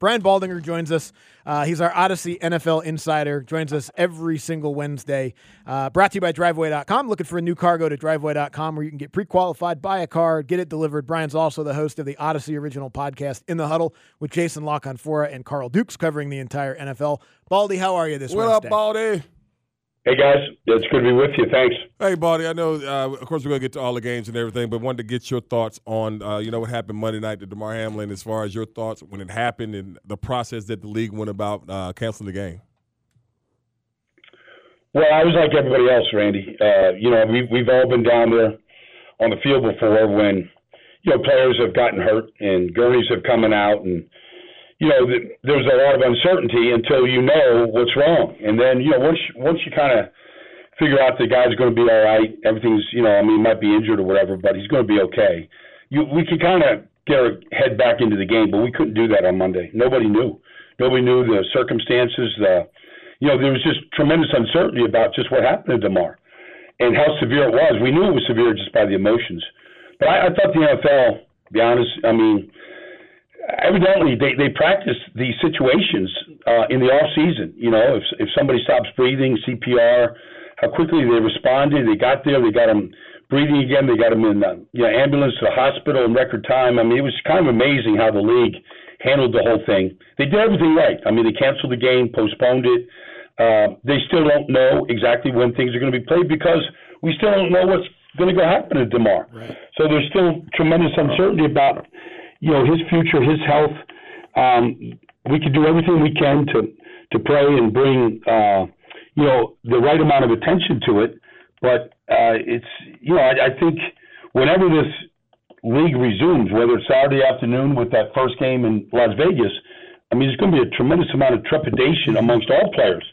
Brian Baldinger joins us. He's our Odyssey NFL insider. Joins us every single Wednesday. Brought to you by driveway.com. Looking for a new car, go to driveway.com where you can get pre-qualified, buy a car, get it delivered. Brian's also the host of the Odyssey original podcast, In the Huddle, with Jason Lockonfora and Carl Dukes, covering the entire NFL. Baldy, how are you this Wednesday? What up, Baldy? Hey, guys. It's good to be with you. Thanks. Hey, Baldy. I know, of course, we're going to get to all the games and everything, but wanted to get your thoughts on, what happened Monday night to DeMar Hamlin, as far as your thoughts when it happened and the process that the league went about canceling the game. Well, I was like everybody else, Randy. We've all been down there on the field before when, players have gotten hurt and gurneys have come out and, there's a lot of uncertainty until you know what's wrong. And then, once you kind of figure out the guy's going to be all right, everything's, he might be injured or whatever, but he's going to be okay. We can kind of get our head back into the game, but we couldn't do that on Monday. Nobody knew. Nobody knew the circumstances. There was just tremendous uncertainty about just what happened to DeMar and how severe it was. We knew it was severe just by the emotions. But I thought the NFL, to be honest, evidently, they practice these situations in the off season. If somebody stops breathing, CPR, how quickly they responded. They got there. They got them breathing again. They got them in the ambulance to the hospital in record time. It was kind of amazing how the league handled the whole thing. They did everything right. They canceled the game, postponed it. They still don't know exactly when things are going to be played because we still don't know what's going to go happen to DeMar. Right. So there's still tremendous uncertainty about his future, his health. We can do everything we can to pray and bring, the right amount of attention to it. But I think whenever this league resumes, whether it's Saturday afternoon with that first game in Las Vegas, there's going to be a tremendous amount of trepidation amongst all players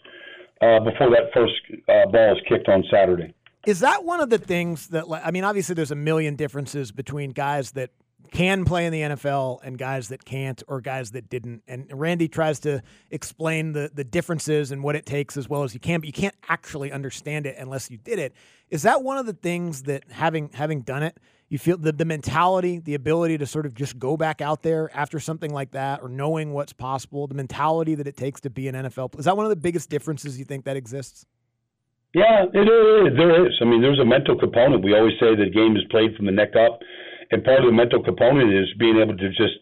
before that first ball is kicked on Saturday. Is that one of the things that, obviously there's a million differences between guys that can play in the NFL and guys that can't or guys that didn't. And Randy tries to explain the differences and what it takes as well as you can, but you can't actually understand it unless you did it. Is that one of the things that having done it, you feel the mentality, the ability to sort of just go back out there after something like that or knowing what's possible, the mentality that it takes to be an NFL? Is that one of the biggest differences you think that exists? Yeah, it is. There is. There's a mental component. We always say the game is played from the neck up. And part of the mental component is being able to just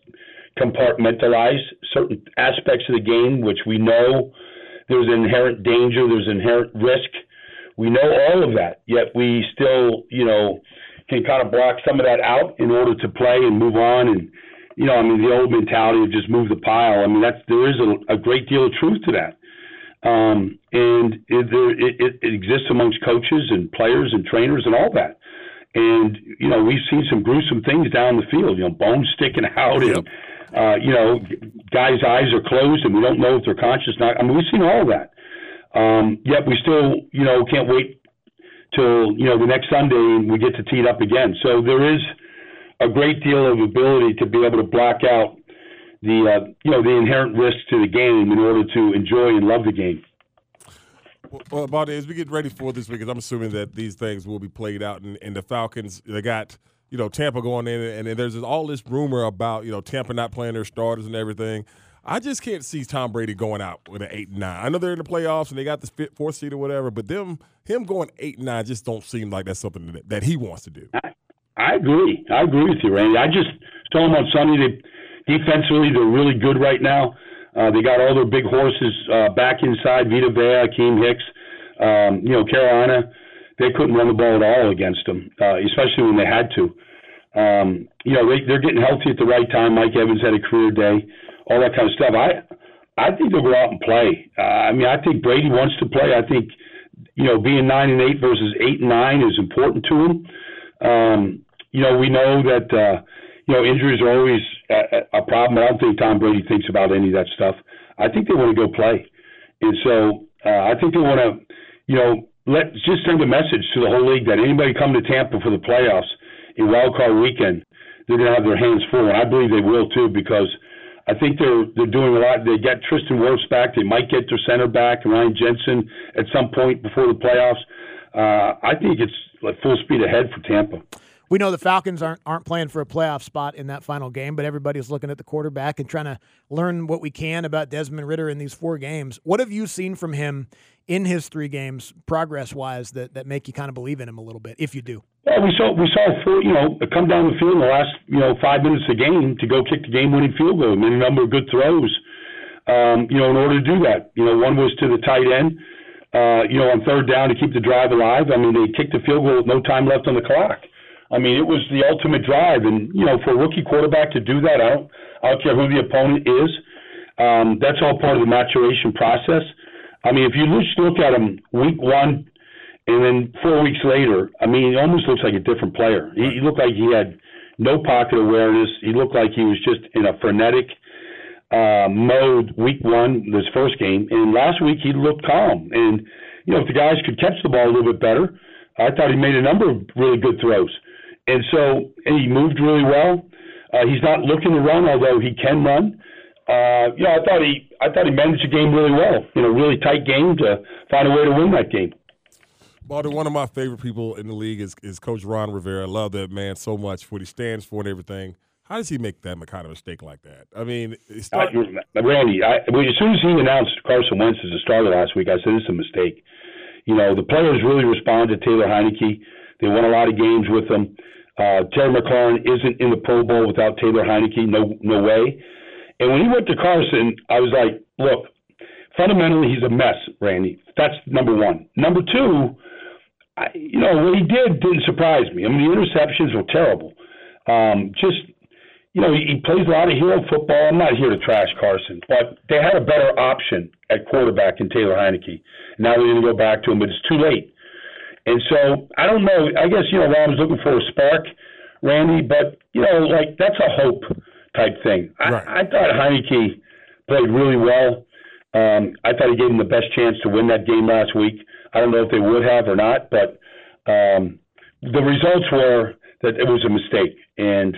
compartmentalize certain aspects of the game, which we know there's inherent danger, there's inherent risk. We know all of that, yet we still, can kind of block some of that out in order to play and move on. And, the old mentality of just move the pile. There is a great deal of truth to that. And it exists amongst coaches and players and trainers and all that. And, we've seen some gruesome things down the field, bones sticking out and, guys' eyes are closed and we don't know if they're conscious or not. We've seen all that. Yet we still, can't wait till, the next Sunday and we get to tee it up again. So there is a great deal of ability to be able to block out the, the inherent risks to the game in order to enjoy and love the game. Well, Baldy, as we get ready for this week, because I'm assuming that these things will be played out, and the Falcons, they got, Tampa going in, and there's all this rumor about, Tampa not playing their starters and everything. I just can't see Tom Brady going out with an 8-9. I know they're in the playoffs and they got the fourth seed or whatever, but him going 8-9 just don't seem like that's something that he wants to do. I agree. I agree with you, Randy. I just told him on Sunday that defensively they're really good right now. They got all their big horses back inside, Vita Vea, Akeem Hicks. Carolina, they couldn't run the ball at all against them, especially when they had to. They're getting healthy at the right time. Mike Evans had a career day, all that kind of stuff. I think they'll go out and play. I think Brady wants to play. I think, being 9-8 versus 8-9 is important to him. We know that, injuries are always – a problem. I don't think Tom Brady thinks about any of that stuff. I think they want to go play. And so I think they want to, let's just send a message to the whole league that anybody come to Tampa for the playoffs in wild card weekend, they're going to have their hands full. And I believe they will too, because I think they're doing a lot. They got Tristan Wirfs back. They might get their center back, Ryan Jensen, at some point before the playoffs. I think it's like full speed ahead for Tampa. We know the Falcons aren't playing for a playoff spot in that final game, but everybody's looking at the quarterback and trying to learn what we can about Desmond Ritter in these four games. What have you seen from him in his three games, progress-wise, that make you kind of believe in him a little bit, if you do? Yeah, we saw come down the field in the last 5 minutes of the game to go kick the game-winning field goal. Made a number of good throws, in order to do that. One was to the tight end, on third down to keep the drive alive. I mean, they kicked the field goal with no time left on the clock. I mean, it was the ultimate drive, and for a rookie quarterback to do that, I don't care who the opponent is. That's all part of the maturation process. I mean, if you just look at him week one, and then 4 weeks later, I mean, he almost looks like a different player. He looked like he had no pocket awareness. He looked like he was just in a frenetic mode week one, this first game, and last week he looked calm. And if the guys could catch the ball a little bit better, I thought he made a number of really good throws. And so he moved really well. He's not looking to run, although he can run. I thought he managed the game really well. Really tight game to find a way to win that game. Baldy, one of my favorite people in the league is Coach Ron Rivera. I love that man so much for what he stands for and everything. How does he make that kind of mistake like that? I mean, Randy, as soon as he announced Carson Wentz as a starter last week, I said it's a mistake. The players really responded to Taylor Heinicke. They won a lot of games with him. Terry McLaurin isn't in the Pro Bowl without Taylor Heinicke. No way. And when he went to Carson, I was like, look, fundamentally he's a mess, Randy. That's number one. Number two, what he did didn't surprise me. I mean, the interceptions were terrible. He plays a lot of hero football. I'm not here to trash Carson, but they had a better option at quarterback in Taylor Heinicke. Now they didn't go back to him, but it's too late. And so I don't know. I guess, Ron was looking for a spark, Randy, but, that's a hope type thing. Right. I thought Heinicke played really well. I thought he gave him the best chance to win that game last week. I don't know if they would have or not, but the results were that it was a mistake, and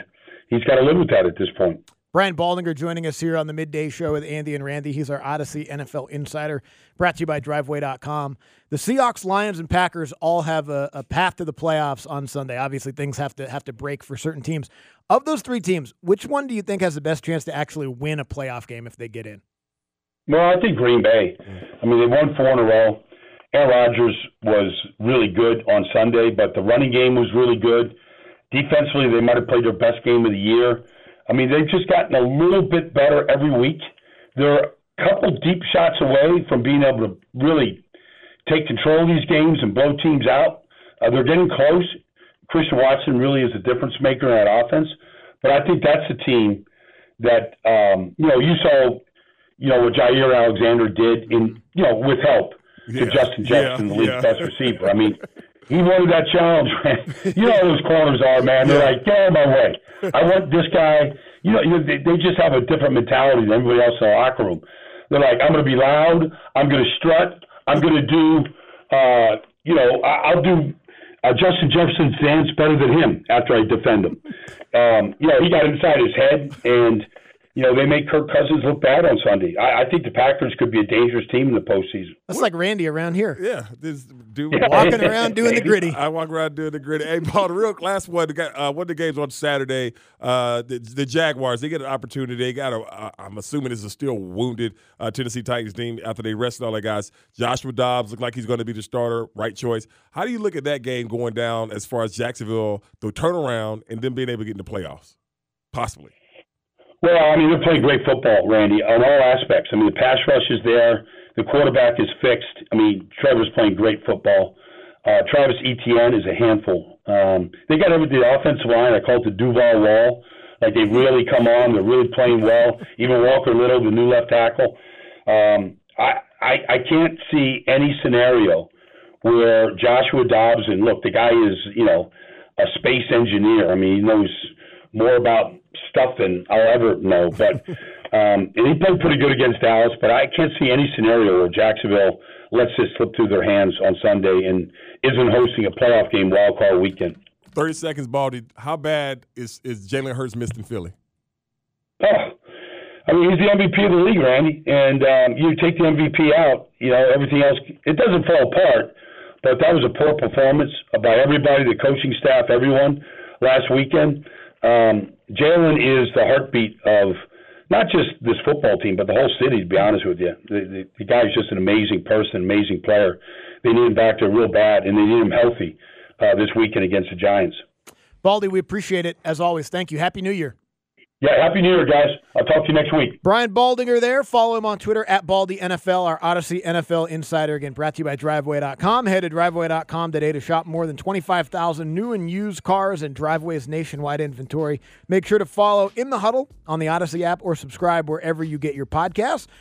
he's got to live with that at this point. Brian Baldinger joining us here on the Midday Show with Andy and Randy. He's our Odyssey NFL insider, brought to you by driveway.com. The Seahawks, Lions, and Packers all have a path to the playoffs on Sunday. Obviously, things have to break for certain teams. Of those three teams, which one do you think has the best chance to actually win a playoff game if they get in? Well, I think Green Bay. I mean, they won four in a row. Aaron Rodgers was really good on Sunday, but the running game was really good. Defensively, they might have played their best game of the year. I mean, they've just gotten a little bit better every week. They're a couple deep shots away from being able to really take control of these games and blow teams out. They're getting close. Christian Watson really is a difference maker in that offense. But I think that's a team that, you saw, what Jair Alexander did in, with help to Justin Jefferson, the league's best receiver. I mean, he wanted that challenge, man. How those corners are, man. They're like, get out of my way. I want this guy. They just have a different mentality than everybody else in the locker room. They're like, I'm going to be loud. I'm going to strut. I'm going to do, I'll do Justin Jefferson's dance better than him after I defend him. He got inside his head, and, they make Kirk Cousins look bad on Sunday. I think the Packers could be a dangerous team in the postseason. That's like Randy around here. Yeah, this dude walking around doing the gritty. I walk around doing the gritty. Hey, Paul, the real last one of the games on Saturday, the Jaguars, they get an opportunity. They got I'm assuming it's a still wounded Tennessee Titans team after they rested all their guys. Joshua Dobbs looked like he's going to be the starter, right choice. How do you look at that game going down as far as Jacksonville, the turnaround, and them being able to get in the playoffs, possibly? Well, I mean, they're playing great football, Randy, on all aspects. I mean, the pass rush is there. The quarterback is fixed. I mean, Trevor's playing great football. Travis Etienne is a handful. They got over the offensive line. I call it the Duval wall. Like, they've really come on. They're really playing well. Even Walker Little, the new left tackle. I can't see any scenario where Joshua Dobbs, and look, the guy is, a space engineer. I mean, he knows more about stuffing I'll ever know. But and he played pretty good against Dallas, but I can't see any scenario where Jacksonville lets this slip through their hands on Sunday and isn't hosting a playoff game wild card weekend. 30 seconds, Baldy. How bad is Jalen Hurts missed in Philly? Oh, I mean, he's the MVP of the league, Randy. And you take the MVP out, you know, everything else, it doesn't fall apart. But that was a poor performance by everybody, the coaching staff, everyone, last weekend. Jalen is the heartbeat of not just this football team, but the whole city, to be honest with you. The guy's just an amazing person, amazing player. They need him back there real bad, and they need him healthy this weekend against the Giants. Baldy, we appreciate it, as always. Thank you. Happy New Year. Yeah, Happy New Year, guys. I'll talk to you next week. Brian Baldinger there. Follow him on Twitter, @BaldyNFL, our Odyssey NFL insider. Again, brought to you by driveway.com. Head to driveway.com today to shop more than 25,000 new and used cars and Driveway's nationwide inventory. Make sure to follow In the Huddle on the Odyssey app or subscribe wherever you get your podcasts.